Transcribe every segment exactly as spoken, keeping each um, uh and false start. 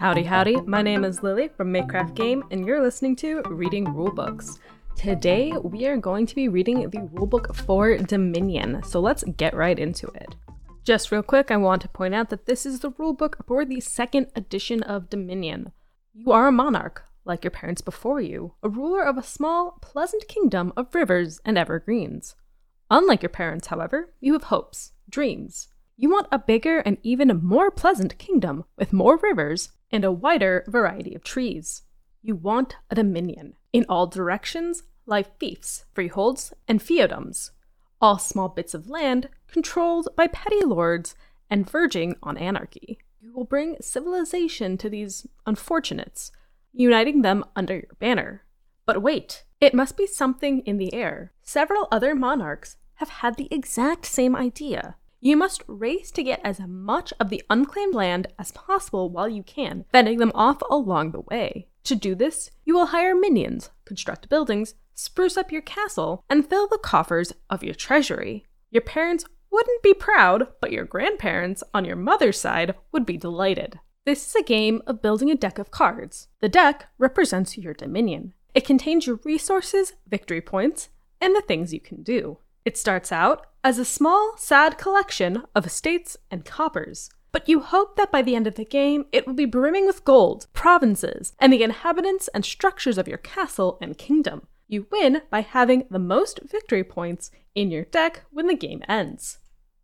Howdy, howdy, my name is Lily from Makecraft Game, and you're listening to Reading Rulebooks. Today, we are going to be reading the rulebook for Dominion, so let's get right into it. Just real quick, I want to point out that this is the rulebook for the second edition of Dominion. You are a monarch, like your parents before you, a ruler of a small, pleasant kingdom of rivers and evergreens. Unlike your parents, however, you have hopes, dreams. You want a bigger and even more pleasant kingdom with more rivers and a wider variety of trees. You want a dominion. In all directions lie fiefs, freeholds, and feodoms, all small bits of land controlled by petty lords and verging on anarchy. You will bring civilization to these unfortunates, uniting them under your banner. But wait, it must be something in the air. Several other monarchs have had the exact same idea. You must race to get as much of the unclaimed land as possible while you can, fending them off along the way. To do this, you will hire minions, construct buildings, spruce up your castle, and fill the coffers of your treasury. Your parents wouldn't be proud, but your grandparents on your mother's side would be delighted. This is a game of building a deck of cards. The deck represents your dominion. It contains your resources, victory points, and the things you can do. It starts out as a small, sad collection of estates and coppers, but you hope that by the end of the game, it will be brimming with gold, provinces, and the inhabitants and structures of your castle and kingdom. You win by having the most victory points in your deck when the game ends.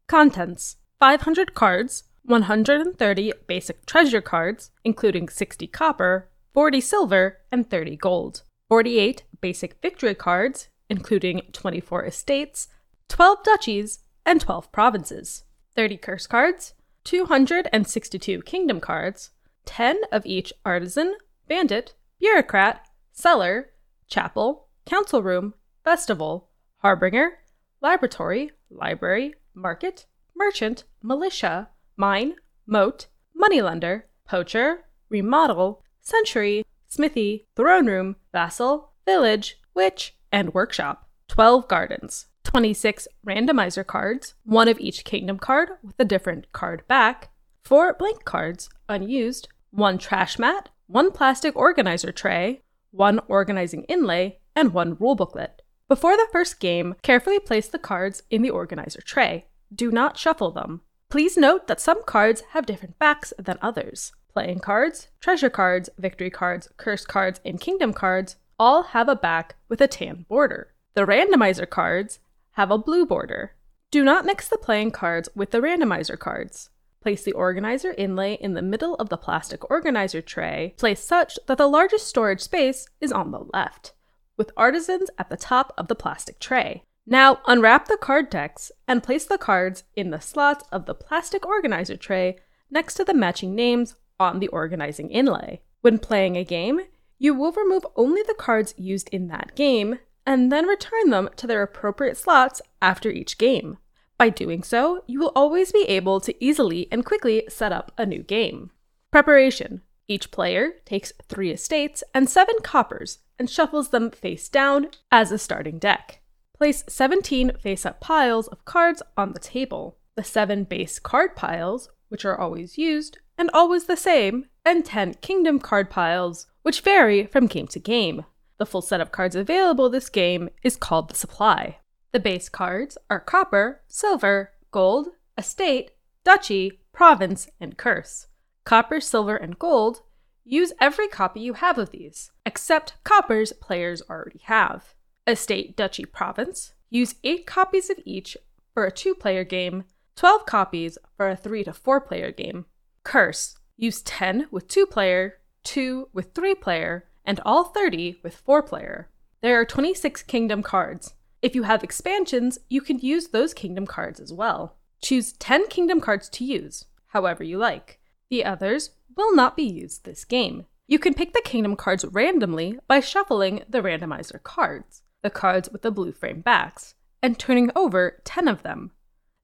Contents: five hundred cards, one hundred thirty basic treasure cards, including sixty copper, forty silver, and thirty gold, forty-eight basic victory cards, including twenty-four estates, twelve duchies, and twelve provinces, thirty curse cards, two hundred sixty-two kingdom cards, ten of each artisan, bandit, bureaucrat, cellar, chapel, council room, festival, harbinger, laboratory, library, market, merchant, militia, mine, moat, moneylender, poacher, remodel, century, smithy, throne room, vassal, village, witch, and workshop, twelve gardens, twenty-six randomizer cards, one of each kingdom card with a different card back, four blank cards, unused, one trash mat, one plastic organizer tray, one organizing inlay, and one rule booklet. Before the first game, carefully place the cards in the organizer tray. Do not shuffle them. Please note that some cards have different backs than others. Playing cards, treasure cards, victory cards, curse cards, and kingdom cards all have a back with a tan border. The randomizer cards have a blue border. Do not mix the playing cards with the randomizer cards. Place the organizer inlay in the middle of the plastic organizer tray, placed such that the largest storage space is on the left, with artisans at the top of the plastic tray. Now unwrap the card decks and place the cards in the slots of the plastic organizer tray next to the matching names on the organizing inlay. When playing a game, you will remove only the cards used in that game and then return them to their appropriate slots after each game. By doing so, you will always be able to easily and quickly set up a new game. Preparation. Each player takes three estates and seven coppers and shuffles them face down as a starting deck. Place seventeen face-up piles of cards on the table, the seven base card piles, which are always used and always the same, and ten kingdom card piles, which vary from game to game. The full set of cards available this game is called the supply. The base cards are copper, silver, gold, estate, duchy, province, and curse. Copper, silver, and gold. Use every copy you have of these, except coppers players already have. Estate, duchy, province. Use eight copies of each for a two-player game, twelve copies for a three to four-player game. Curse. Use ten with two-player, two with three-player, and all thirty with four-player. There are twenty-six kingdom cards. If you have expansions, you can use those kingdom cards as well. Choose ten kingdom cards to use, however you like. The others will not be used this game. You can pick the kingdom cards randomly by shuffling the randomizer cards, the cards with the blue frame backs, and turning over ten of them.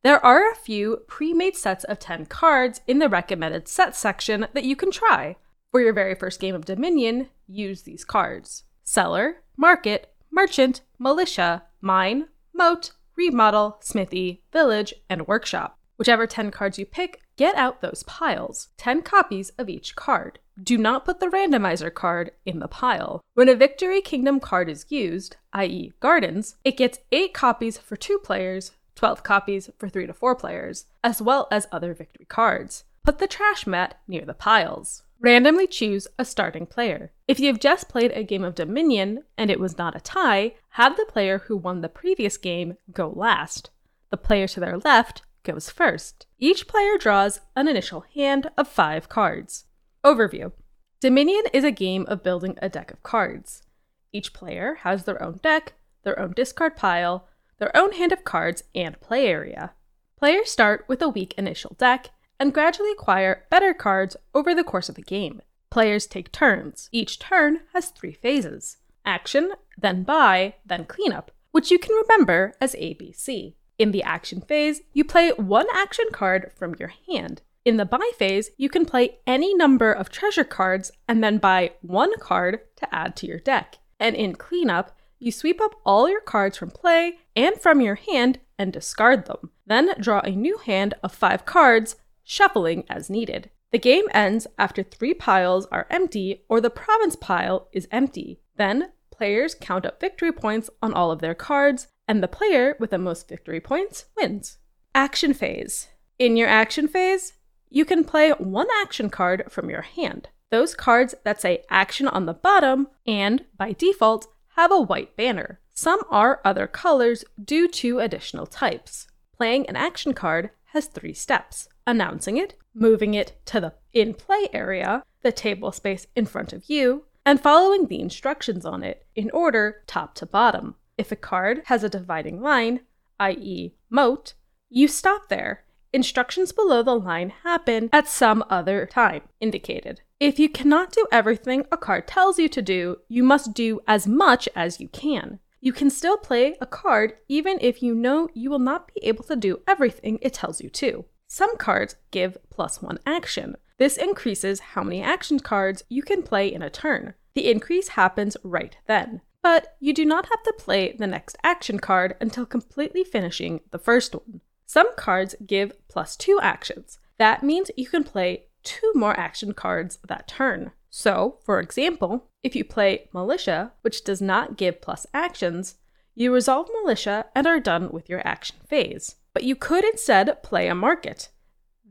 There are a few pre-made sets of ten cards in the recommended set section that you can try. For your very first game of Dominion, use these cards: Cellar, Market, Merchant, Militia, Mine, Moat, Remodel, Smithy, Village, and Workshop. Whichever ten cards you pick Get out those piles, ten copies of each card. Do not put the randomizer card in the pile. When a Victory Kingdom card is used, that is. Gardens, it gets eight copies for two players, twelve copies for three to four players, as well as other Victory cards. Put the trash mat near the piles. Randomly choose a starting player. If you've just played a game of Dominion and it was not a tie, have the player who won the previous game go last. The player to their left goes first. Each player draws an initial hand of five cards. Overview. Dominion is a game of building a deck of cards. Each player has their own deck, their own discard pile, their own hand of cards, and play area. Players start with a weak initial deck and gradually acquire better cards over the course of the game. Players take turns. Each turn has three phases: action, then buy, then cleanup, which you can remember as A B C. In the action phase, you play one action card from your hand. In the buy phase, you can play any number of treasure cards and then buy one card to add to your deck. And in cleanup, you sweep up all your cards from play and from your hand and discard them. Then draw a new hand of five cards, shuffling as needed. The game ends after three piles are empty or the province pile is empty. Then, players count up victory points on all of their cards, and the player with the most victory points wins. Action phase. In your action phase, you can play one action card from your hand. Those cards that say action on the bottom and, by default, have a white banner. Some are other colors due to additional types. Playing an action card has three steps: announcing it, moving it to the in-play area, the table space in front of you, and following the instructions on it in order top to bottom. If a card has a dividing line, that is moat, you stop there. Instructions below the line happen at some other time indicated. If you cannot do everything a card tells you to do, you must do as much as you can. You can still play a card even if you know you will not be able to do everything it tells you to. Some cards give plus one action. This increases how many action cards you can play in a turn. The increase happens right then, but you do not have to play the next action card until completely finishing the first one. Some cards give plus two actions. That means you can play two more action cards that turn. So, for example, if you play Militia, which does not give plus actions, you resolve Militia and are done with your action phase. But you could instead play a market,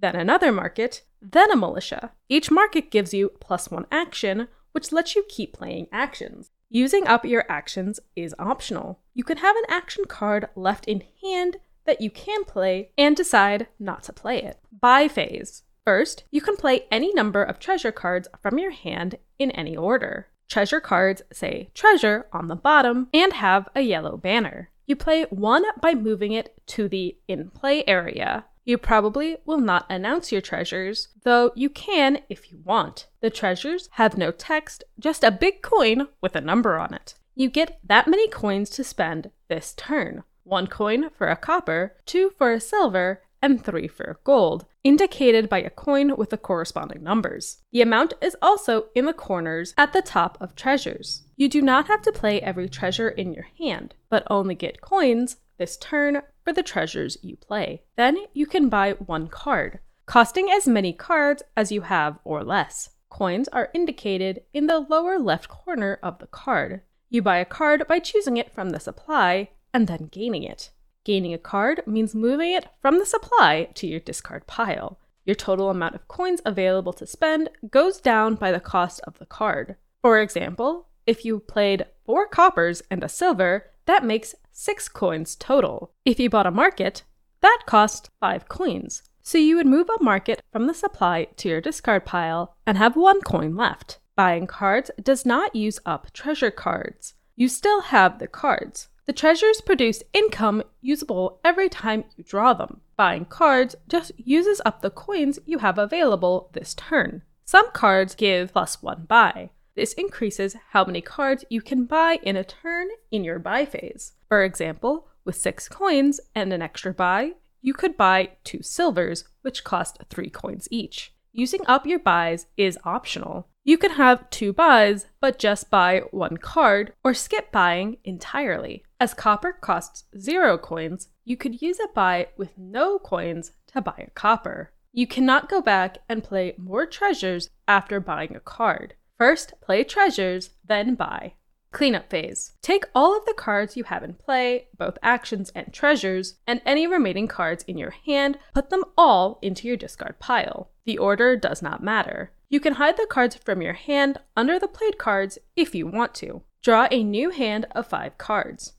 then another market, then a Militia. Each market gives you plus one action, which lets you keep playing actions. Using up your actions is optional. You can have an action card left in hand that you can play and decide not to play it. Buy phase. First, you can play any number of treasure cards from your hand in any order. Treasure cards say treasure on the bottom and have a yellow banner. You play one by moving it to the in-play area. You probably will not announce your treasures, though you can if you want. The treasures have no text, just a big coin with a number on it. You get that many coins to spend this turn. One coin for a copper, two for a silver, and three for a gold, indicated by a coin with the corresponding numbers. The amount is also in the corners at the top of treasures. You do not have to play every treasure in your hand, but only get coins this turn for the treasures you play. Then you can buy one card, costing as many cards as you have or less. Coins are indicated in the lower left corner of the card. You buy a card by choosing it from the supply and then gaining it. Gaining a card means moving it from the supply to your discard pile. Your total amount of coins available to spend goes down by the cost of the card. For example, if you played four coppers and a silver, that makes six coins total. If you bought a market, that costs five coins. So you would move a market from the supply to your discard pile and have one coin left. Buying cards does not use up treasure cards. You still have the cards. The treasures produce income usable every time you draw them. Buying cards just uses up the coins you have available this turn. Some cards give plus one buy. This increases how many cards you can buy in a turn in your buy phase. For example, with six coins and an extra buy, you could buy two silvers, which cost three coins each. Using up your buys is optional. You can have two buys, but just buy one card or skip buying entirely. As copper costs zero coins, you could use a buy with no coins to buy a copper. You cannot go back and play more treasures after buying a card. First, play treasures, then buy. Cleanup phase. Take all of the cards you have in play, both actions and treasures, and any remaining cards in your hand, put them all into your discard pile. The order does not matter. You can hide the cards from your hand under the played cards if you want to. Draw a new hand of five cards.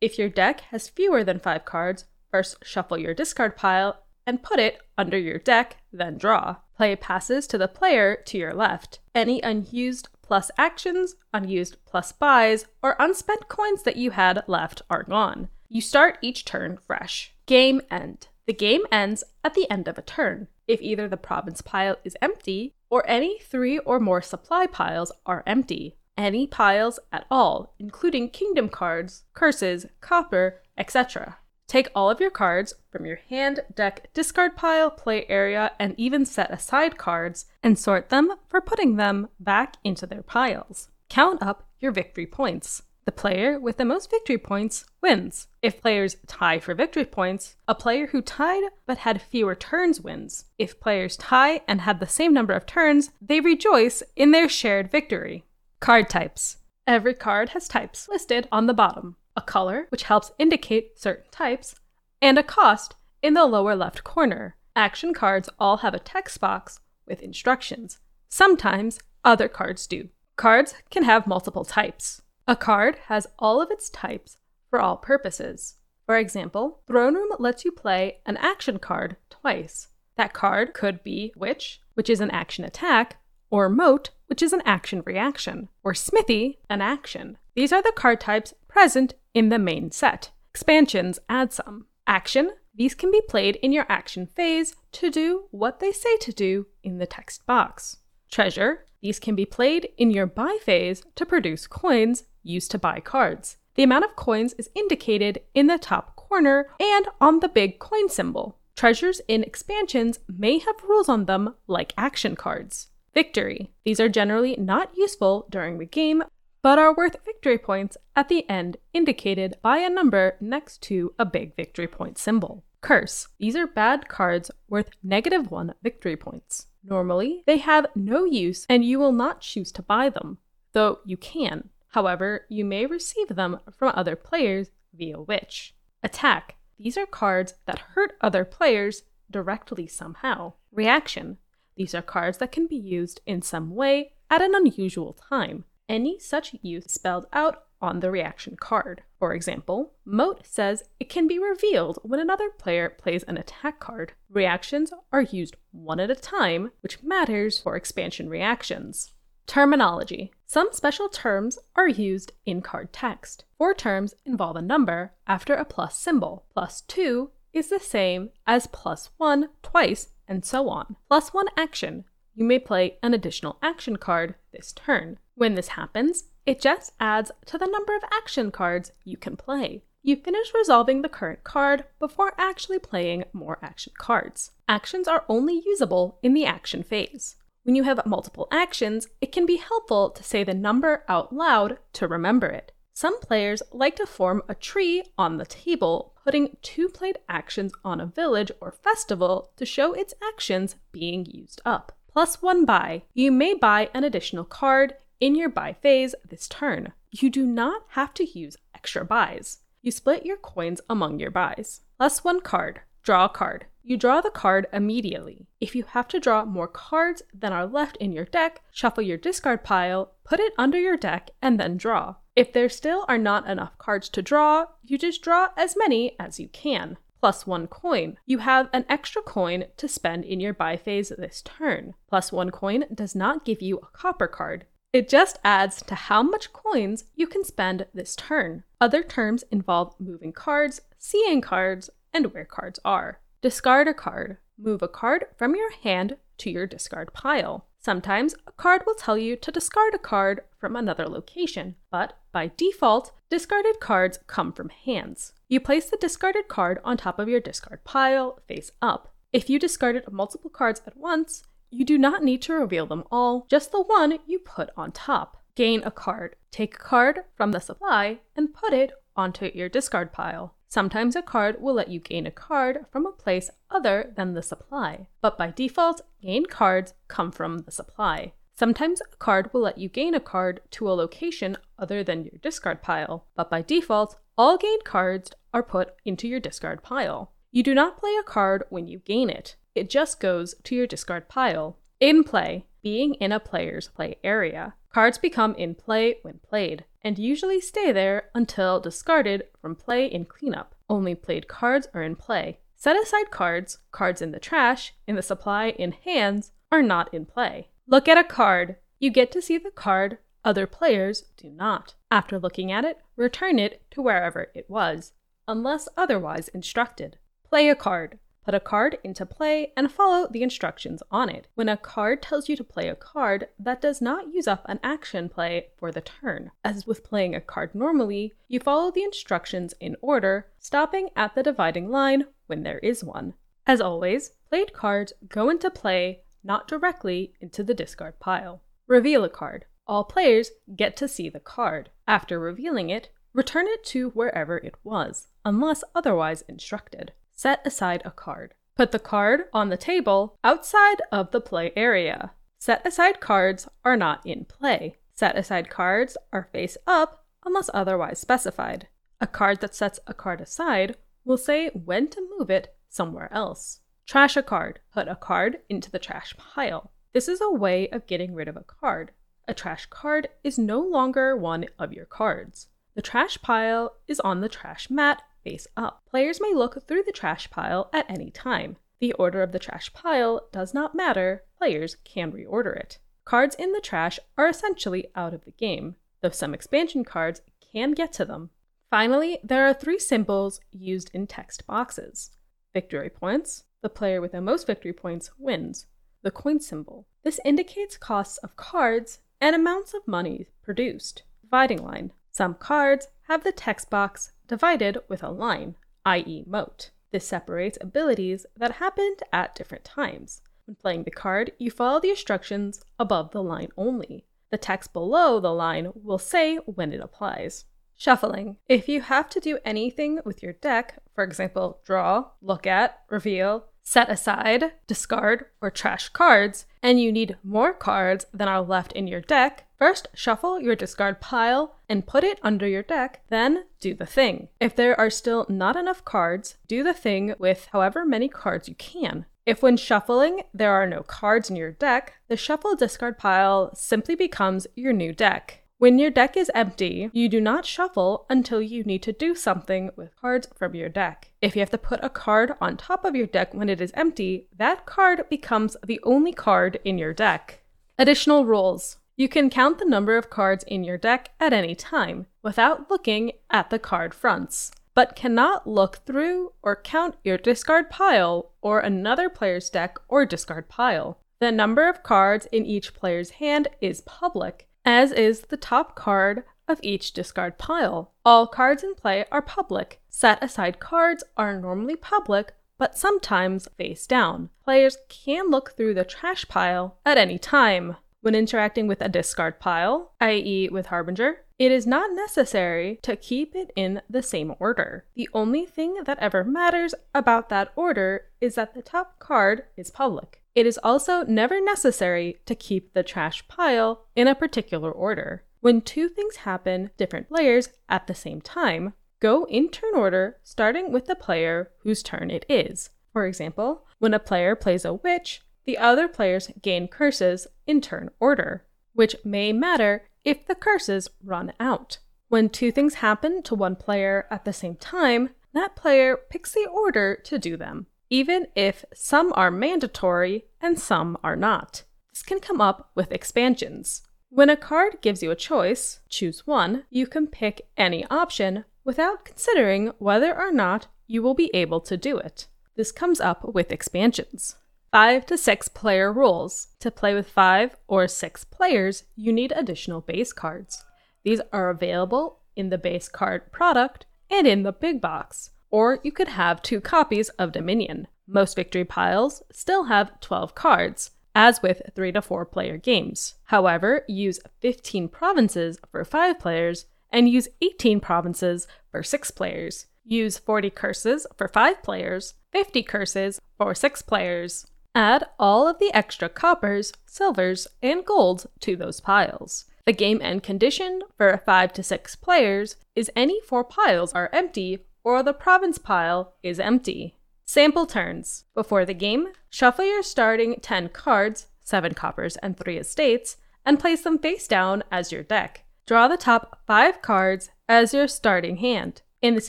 If your deck has fewer than five cards, first shuffle your discard pile and put it under your deck, then draw. Play passes to the player to your left. Any unused plus actions, unused plus buys, or unspent coins that you had left are gone. You start each turn fresh. Game end. The game ends at the end of a turn. If either the province pile is empty, or any three or more supply piles are empty. Any piles at all, including kingdom cards, curses, copper, et cetera. Take all of your cards from your hand, deck, discard pile, play area, and even set aside cards, and sort them for putting them back into their piles. Count up your victory points. The player with the most victory points wins. If players tie for victory points, a player who tied but had fewer turns wins. If players tie and had the same number of turns, they rejoice in their shared victory. Card types. Every card has types listed on the bottom. A color, which helps indicate certain types, and a cost in the lower left corner. Action cards all have a text box with instructions. Sometimes other cards do. Cards can have multiple types. A card has all of its types for all purposes. For example, Throne Room lets you play an action card twice. That card could be Witch, which is an action attack, or Moat, which is an action reaction, or Smithy, an action. These are the card types present in the main set. Expansions add some. Action. These can be played in your action phase to do what they say to do in the text box. Treasure. These can be played in your buy phase to produce coins used to buy cards. The amount of coins is indicated in the top corner and on the big coin symbol. Treasures in expansions may have rules on them like action cards. Victory. These are generally not useful during the game, but are worth victory points at the end indicated by a number next to a big victory point symbol. Curse. These are bad cards worth negative one victory points. Normally, they have no use and you will not choose to buy them, though you can. However, you may receive them from other players via Witch. Attack. These are cards that hurt other players directly somehow. Reaction. These are cards that can be used in some way at an unusual time. Any such use spelled out on the reaction card. For example, Moat says it can be revealed when another player plays an attack card. Reactions are used one at a time, which matters for expansion reactions. Terminology. Some special terms are used in card text. Four terms involve a number after a plus symbol. Plus two is the same as plus one twice, and so on. Plus one action. You may play an additional action card this turn. When this happens, it just adds to the number of action cards you can play. You finish resolving the current card before actually playing more action cards. Actions are only usable in the action phase. When you have multiple actions, it can be helpful to say the number out loud to remember it. Some players like to form a tree on the table, putting two played actions on a village or festival to show its actions being used up. Plus one buy. You may buy an additional card in your buy phase this turn. You do not have to use extra buys. You split your coins among your buys. Plus one card. Draw a card. You draw the card immediately. If you have to draw more cards than are left in your deck, shuffle your discard pile, put it under your deck, and then draw. If there still are not enough cards to draw, you just draw as many as you can. Plus one coin. You have an extra coin to spend in your buy phase this turn. Plus one coin does not give you a copper card. It just adds to how much coins you can spend this turn. Other terms involve moving cards, seeing cards, and where cards are. Discard a card. Move a card from your hand to your discard pile. Sometimes a card will tell you to discard a card from another location, but by default, discarded cards come from hands. You place the discarded card on top of your discard pile, face up. If you discarded multiple cards at once, you do not need to reveal them all, just the one you put on top. Gain a card. Take a card from the supply and put it onto your discard pile. Sometimes a card will let you gain a card from a place other than the supply, but by default, gain cards come from the supply. Sometimes a card will let you gain a card to a location other than your discard pile, but by default, all gained cards are put into your discard pile. You do not play a card when you gain it. It just goes to your discard pile. In play, being in a player's play area. Cards become in play when played, and usually stay there until discarded from play in cleanup. Only played cards are in play. Set aside cards, cards in the trash, in the supply, in hands, are not in play. Look at a card. You get to see the card, other players do not. After looking at it, return it to wherever it was, unless otherwise instructed. Play a card. Put a card into play and follow the instructions on it. When a card tells you to play a card, that does not use up an action play for the turn. As with playing a card normally, you follow the instructions in order, stopping at the dividing line when there is one. As always, played cards go into play, not directly into the discard pile. Reveal a card. All players get to see the card. After revealing it, return it to wherever it was, unless otherwise instructed. Set aside a card. Put the card on the table outside of the play area. Set aside cards are not in play. Set aside cards are face up unless otherwise specified. A card that sets a card aside will say when to move it somewhere else. Trash a card. Put a card into the trash pile. This is a way of getting rid of a card. A trash card is no longer one of your cards. The trash pile is on the trash mat face up. Players may look through the trash pile at any time. The order of the trash pile does not matter, players can reorder it. Cards in the trash are essentially out of the game, though some expansion cards can get to them. Finally, there are three symbols used in text boxes. Victory points. The player with the most victory points wins. The coin symbol. This indicates costs of cards and amounts of money produced. Dividing line. Some cards have the text box divided with a line, that is moat. This separates abilities that happened at different times. When playing the card, you follow the instructions above the line only. The text below the line will say when it applies. Shuffling. If you have to do anything with your deck, for example, draw, look at, reveal, set aside, discard, or trash cards, and you need more cards than are left in your deck, first shuffle your discard pile and put it under your deck, then do the thing. If there are still not enough cards, do the thing with however many cards you can. If when shuffling there are no cards in your deck, the shuffle discard pile simply becomes your new deck. When your deck is empty, you do not shuffle until you need to do something with cards from your deck. If you have to put a card on top of your deck when it is empty, that card becomes the only card in your deck. Additional rules. You can count the number of cards in your deck at any time without looking at the card fronts, but cannot look through or count your discard pile or another player's deck or discard pile. The number of cards in each player's hand is public, as is the top card of each discard pile. All cards in play are public. Set aside cards are normally public, but sometimes face down. Players can look through the trash pile at any time. When interacting with a discard pile, that is with Harbinger, it is not necessary to keep it in the same order. The only thing that ever matters about that order is that the top card is public. It is also never necessary to keep the trash pile in a particular order. When two things happen, different players at the same time, go in turn order starting with the player whose turn it is. For example, when a player plays a witch, the other players gain curses in turn order, which may matter if the curses run out. When two things happen to one player at the same time, that player picks the order to do them, even if some are mandatory and some are not. This can come up with expansions. When a card gives you a choice, choose one, you can pick any option without considering whether or not you will be able to do it. This comes up with expansions. Five to six player rules. To play with five or six players, you need additional base cards. These are available in the base card product and in the big box, or you could have two copies of Dominion. Most victory piles still have twelve cards, as with three to four player games. However, use fifteen provinces for five players and use eighteen provinces for six players. Use forty curses for five players, fifty curses for six players. Add all of the extra coppers, silvers, and golds to those piles. The game end condition for five to six players is any four piles are empty or the province pile is empty. Sample turns. Before the game, shuffle your starting ten cards, seven coppers and three estates, and place them face down as your deck. Draw the top five cards as your starting hand. In this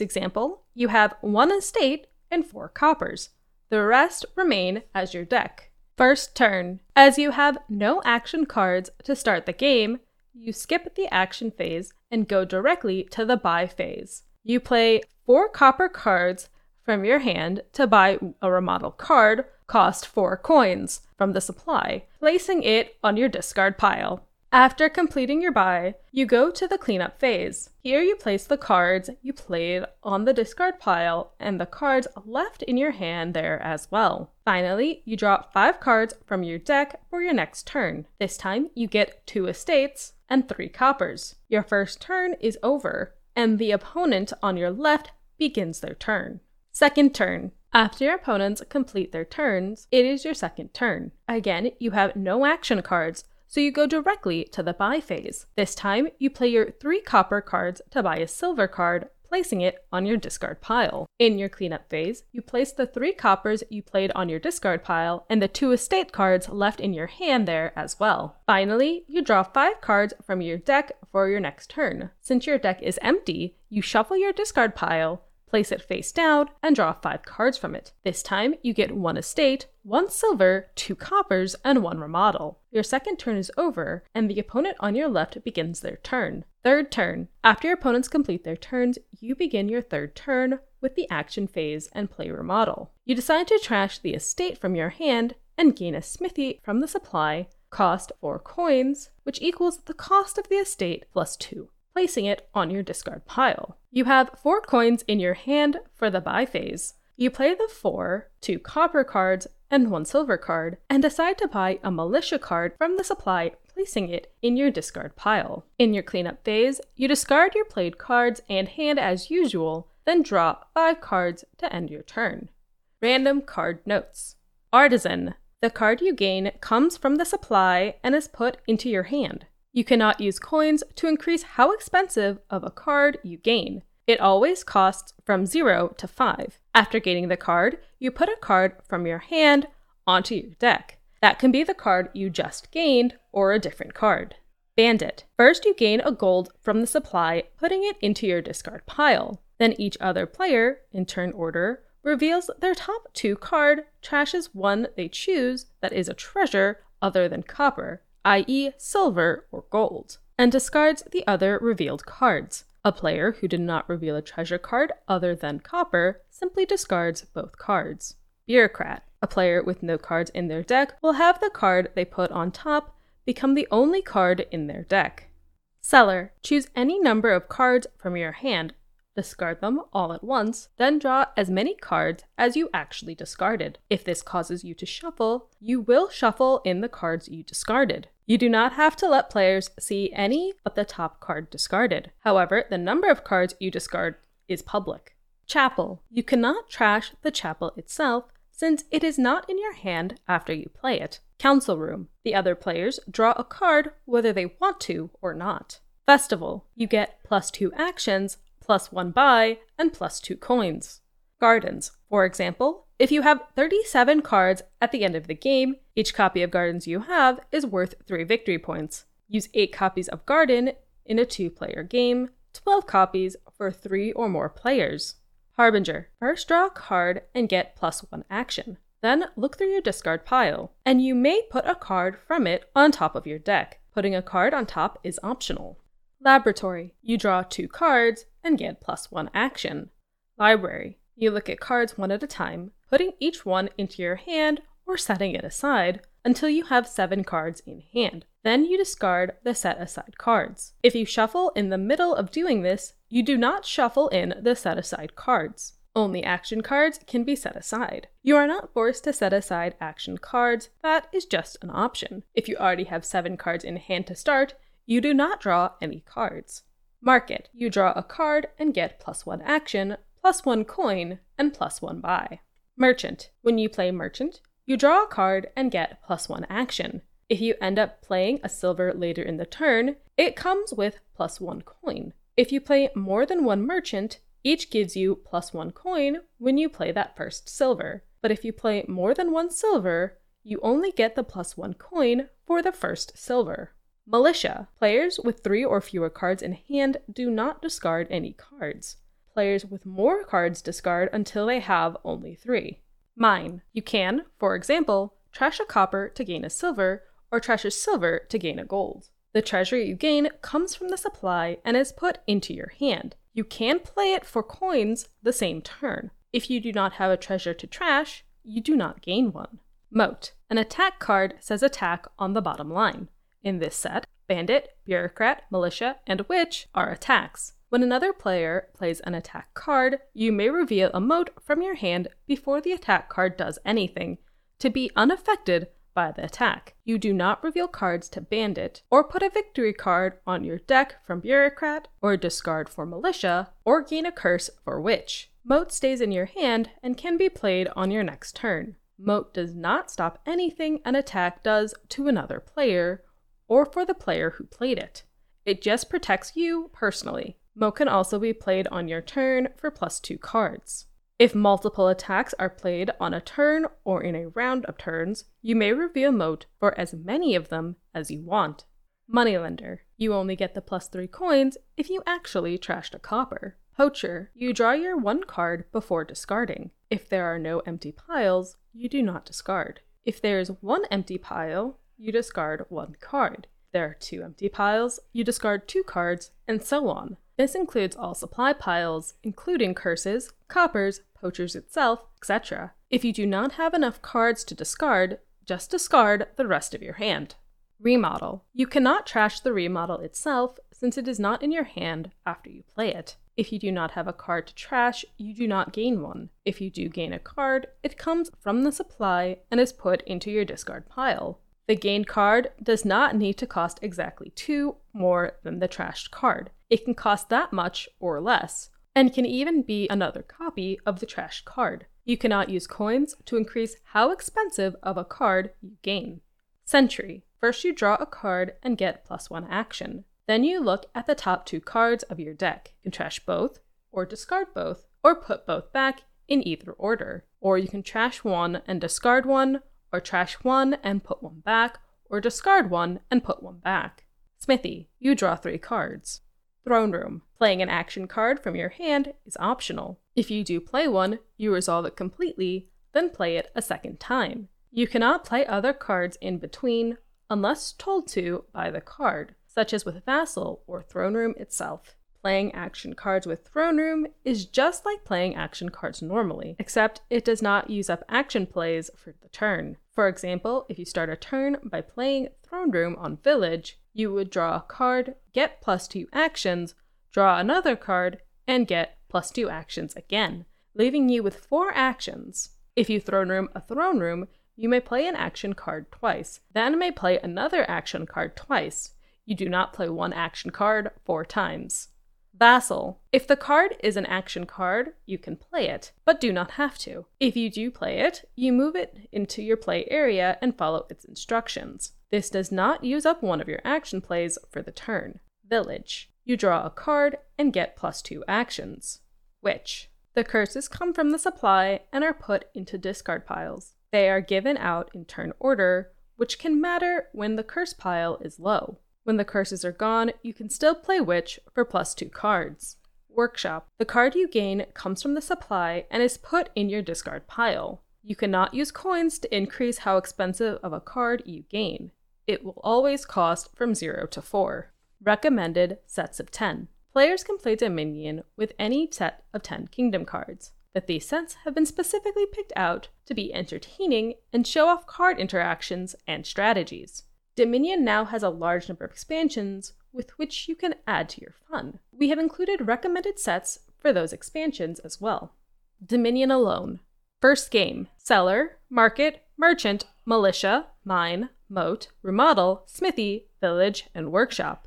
example, you have one estate and four coppers. The rest remain as your deck. First turn. As you have no action cards to start the game, you skip the action phase and go directly to the buy phase. You play four copper cards from your hand to buy a remodel card, cost four coins from the supply, placing it on your discard pile. After completing your buy, you go to the cleanup phase. Here you place the cards you played on the discard pile and the cards left in your hand there as well. Finally, you draw five cards from your deck for your next turn. This time you get two estates and three coppers. Your first turn is over, and the opponent on your left begins their turn. Second turn. After your opponents complete their turns, it is your second turn. Again, you have no action cards, so you go directly to the buy phase. This time, you play your three copper cards to buy a silver card, placing it on your discard pile. In your cleanup phase, you place the three coppers you played on your discard pile and the two estate cards left in your hand there as well. Finally, you draw five cards from your deck for your next turn. Since your deck is empty, you shuffle your discard pile, place it face down, and draw five cards from it. This time, you get one estate, one silver, two coppers, and one remodel. Your second turn is over, and the opponent on your left begins their turn. Third turn. After your opponents complete their turns, you begin your third turn with the action phase and play remodel. You decide to trash the estate from your hand and gain a smithy from the supply, cost four coins, which equals the cost of the estate plus two, placing it on your discard pile. You have four coins in your hand for the buy phase. You play the four, two copper cards, and one silver card, and decide to buy a militia card from the supply, placing it in your discard pile. In your cleanup phase, you discard your played cards and hand as usual, then draw five cards to end your turn. Random card notes. Artisan. The card you gain comes from the supply and is put into your hand. You cannot use coins to increase how expensive of a card you gain. It always costs from zero to five. After gaining the card, you put a card from your hand onto your deck. That can be the card you just gained or a different card. Bandit. First, you gain a gold from the supply, putting it into your discard pile. Then each other player, in turn order, reveals their top two card, trashes one they choose that is a treasure other than copper, that is silver or gold, and discards the other revealed cards. A player who did not reveal a treasure card other than copper simply discards both cards. Bureaucrat. A player with no cards in their deck will have the card they put on top become the only card in their deck. Seller. Choose any number of cards from your hand, discard them all at once, then draw as many cards as you actually discarded. If this causes you to shuffle, you will shuffle in the cards you discarded. You do not have to let players see any but the top card discarded. However, the number of cards you discard is public. Chapel. You cannot trash the chapel itself, since it is not in your hand after you play it. Council room. The other players draw a card whether they want to or not. Festival. You get plus two actions, plus one buy, and plus two coins. Gardens. For example, if you have thirty-seven cards at the end of the game, each copy of Gardens you have is worth three victory points. Use eight copies of Garden in a two-player game, twelve copies for three or more players. Harbinger. First draw a card and get plus one action. Then look through your discard pile, and you may put a card from it on top of your deck. Putting a card on top is optional. Laboratory. You draw two cards and get plus one action. Library. You look at cards one at a time, putting each one into your hand or setting it aside until you have seven cards in hand. Then you discard the set aside cards. If you shuffle in the middle of doing this, you do not shuffle in the set aside cards. Only action cards can be set aside. You are not forced to set aside action cards. That is just an option. If you already have seven cards in hand to start, you do not draw any cards. Market. You draw a card and get plus one action, plus one coin, and plus one buy. Merchant. When you play Merchant, you draw a card and get plus one action. If you end up playing a silver later in the turn, it comes with plus one coin. If you play more than one merchant, each gives you plus one coin when you play that first silver. But if you play more than one silver, you only get the plus one coin for the first silver. Militia. Players with three or fewer cards in hand do not discard any cards. Players with more cards discard until they have only three. Mine. You can, for example, trash a copper to gain a silver, or trash a silver to gain a gold. The treasure you gain comes from the supply and is put into your hand. You can play it for coins the same turn. If you do not have a treasure to trash, you do not gain one. Moat. An attack card says attack on the bottom line. In this set, Bandit, Bureaucrat, Militia, and Witch are attacks. When another player plays an attack card, you may reveal a moat from your hand before the attack card does anything, to be unaffected by the attack. You do not reveal cards to Bandit, or put a victory card on your deck from Bureaucrat, or discard for Militia, or gain a curse for Witch. Moat stays in your hand and can be played on your next turn. Moat does not stop anything an attack does to another player, or for the player who played it. It just protects you personally. Moat can also be played on your turn for plus two cards. If multiple attacks are played on a turn or in a round of turns, you may reveal Moat for as many of them as you want. Moneylender. You only get the plus three coins if you actually trashed a copper. Poacher. You draw your one card before discarding. If there are no empty piles, you do not discard. If there is one empty pile, you discard one card. If there are two empty piles, you discard two cards, and so on. This includes all supply piles, including curses, coppers, poachers itself, et cetera. If you do not have enough cards to discard, just discard the rest of your hand. Remodel. You cannot trash the remodel itself since it is not in your hand after you play it. If you do not have a card to trash, you do not gain one. If you do gain a card, it comes from the supply and is put into your discard pile. The gained card does not need to cost exactly two more than the trashed card. It can cost that much or less, and can even be another copy of the trashed card. You cannot use coins to increase how expensive of a card you gain. Sentry. First you draw a card and get plus one action. Then you look at the top two cards of your deck. You can trash both, or discard both, or put both back in either order. Or you can trash one and discard one, or trash one and put one back, or discard one and put one back. Smithy, you draw three cards. Throne Room, playing an action card from your hand is optional. If you do play one, you resolve it completely, then play it a second time. You cannot play other cards in between unless told to by the card, such as with Vassal or Throne Room itself. Playing action cards with Throne Room is just like playing action cards normally, except it does not use up action plays for the turn. For example, if you start a turn by playing Throne Room on Village, you would draw a card, get plus two actions, draw another card, and get plus two actions again, leaving you with four actions. If you Throne Room a Throne Room, you may play an action card twice, then may play another action card twice. You do not play one action card four times. Vassal. If the card is an action card, you can play it, but do not have to. If you do play it, you move it into your play area and follow its instructions. This does not use up one of your action plays for the turn. Village. You draw a card and get plus two actions. Witch. The curses come from the supply and are put into discard piles. They are given out in turn order, which can matter when the curse pile is low. When the curses are gone, you can still play Witch for plus two cards. Workshop. The card you gain comes from the supply and is put in your discard pile. You cannot use coins to increase how expensive of a card you gain. It will always cost from zero to four. Recommended sets of ten. Players can play Dominion with any set of ten kingdom cards, but these sets have been specifically picked out to be entertaining and show off card interactions and strategies. Dominion now has a large number of expansions with which you can add to your fun. We have included recommended sets for those expansions as well. Dominion alone. First game. Seller, Market, Merchant, Militia, Mine, Moat, Remodel, Smithy, Village, and Workshop.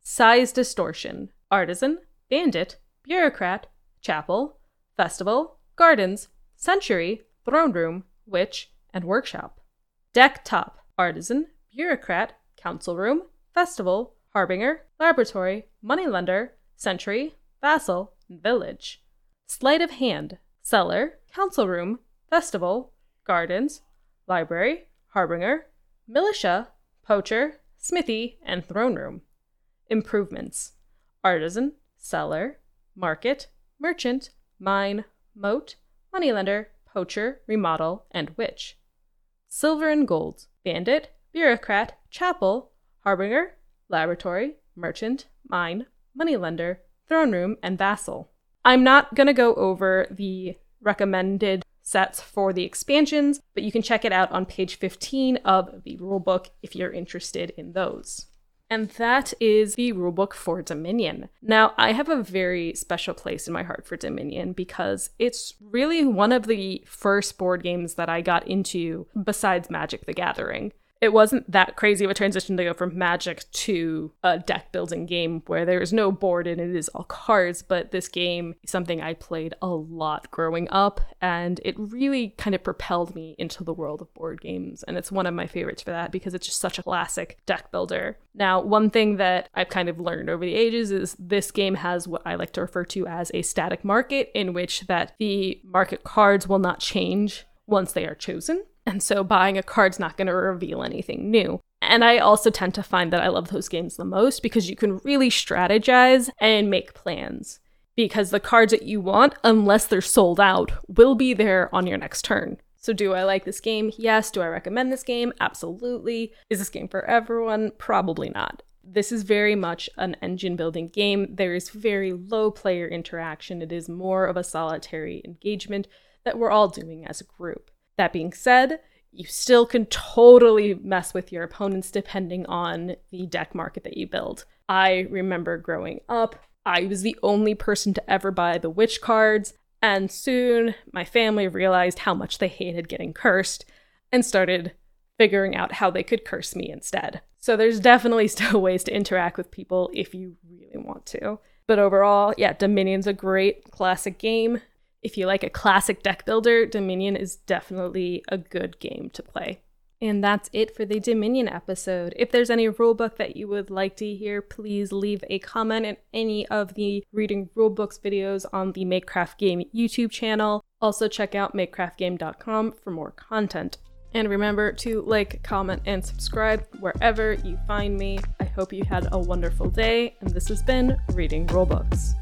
Size distortion. Artisan, Bandit, Bureaucrat, Chapel, Festival, Gardens, Century, Throne Room, Witch, and Workshop. Deck Top, Artisan, Bureaucrat, Council Room, Festival, Harbinger, Laboratory, Moneylender, Century, Vassal, and Village. Sleight of Hand, Cellar, Council Room, Festival, Gardens, Library, Harbinger, Militia, Poacher, Smithy, and Throne Room. Improvements, Artisan, Cellar, Market, Merchant, Mine, Moat, Moneylender, Poacher, Remodel, and Witch. Silver and Gold, Bandit, Bureaucrat, Chapel, Harbinger, Laboratory, Merchant, Mine, Moneylender, Throne Room, and Vassal. I'm not going to go over the recommended sets for the expansions, but you can check it out on page fifteen of the rulebook if you're interested in those. And that is the rulebook for Dominion. Now, I have a very special place in my heart for Dominion because it's really one of the first board games that I got into besides Magic the Gathering. It wasn't that crazy of a transition to go from Magic to a deck-building game where there is no board and it is all cards, but this game is something I played a lot growing up, and it really kind of propelled me into the world of board games, and it's one of my favorites for that because it's just such a classic deck builder. Now, one thing that I've kind of learned over the ages is this game has what I like to refer to as a static market, in which that the market cards will not change once they are chosen. And so buying a card's not going to reveal anything new. And I also tend to find that I love those games the most because you can really strategize and make plans. Because the cards that you want, unless they're sold out, will be there on your next turn. So do I like this game? Yes. Do I recommend this game? Absolutely. Is this game for everyone? Probably not. This is very much an engine building game. There is very low player interaction. It is more of a solitary engagement that we're all doing as a group. That being said, you still can totally mess with your opponents depending on the deck market that you build. I remember growing up, I was the only person to ever buy the witch cards, and soon my family realized how much they hated getting cursed and started figuring out how they could curse me instead. So there's definitely still ways to interact with people if you really want to. But overall, yeah, Dominion's a great classic game. If you like a classic deck builder, Dominion is definitely a good game to play. And that's it for the Dominion episode. If there's any rulebook that you would like to hear, please leave a comment in any of the Reading Rulebooks videos on the Makecraft Game YouTube channel. Also check out makecraft game dot com for more content. And remember to like, comment, and subscribe wherever you find me. I hope you had a wonderful day, and this has been Reading Rulebooks.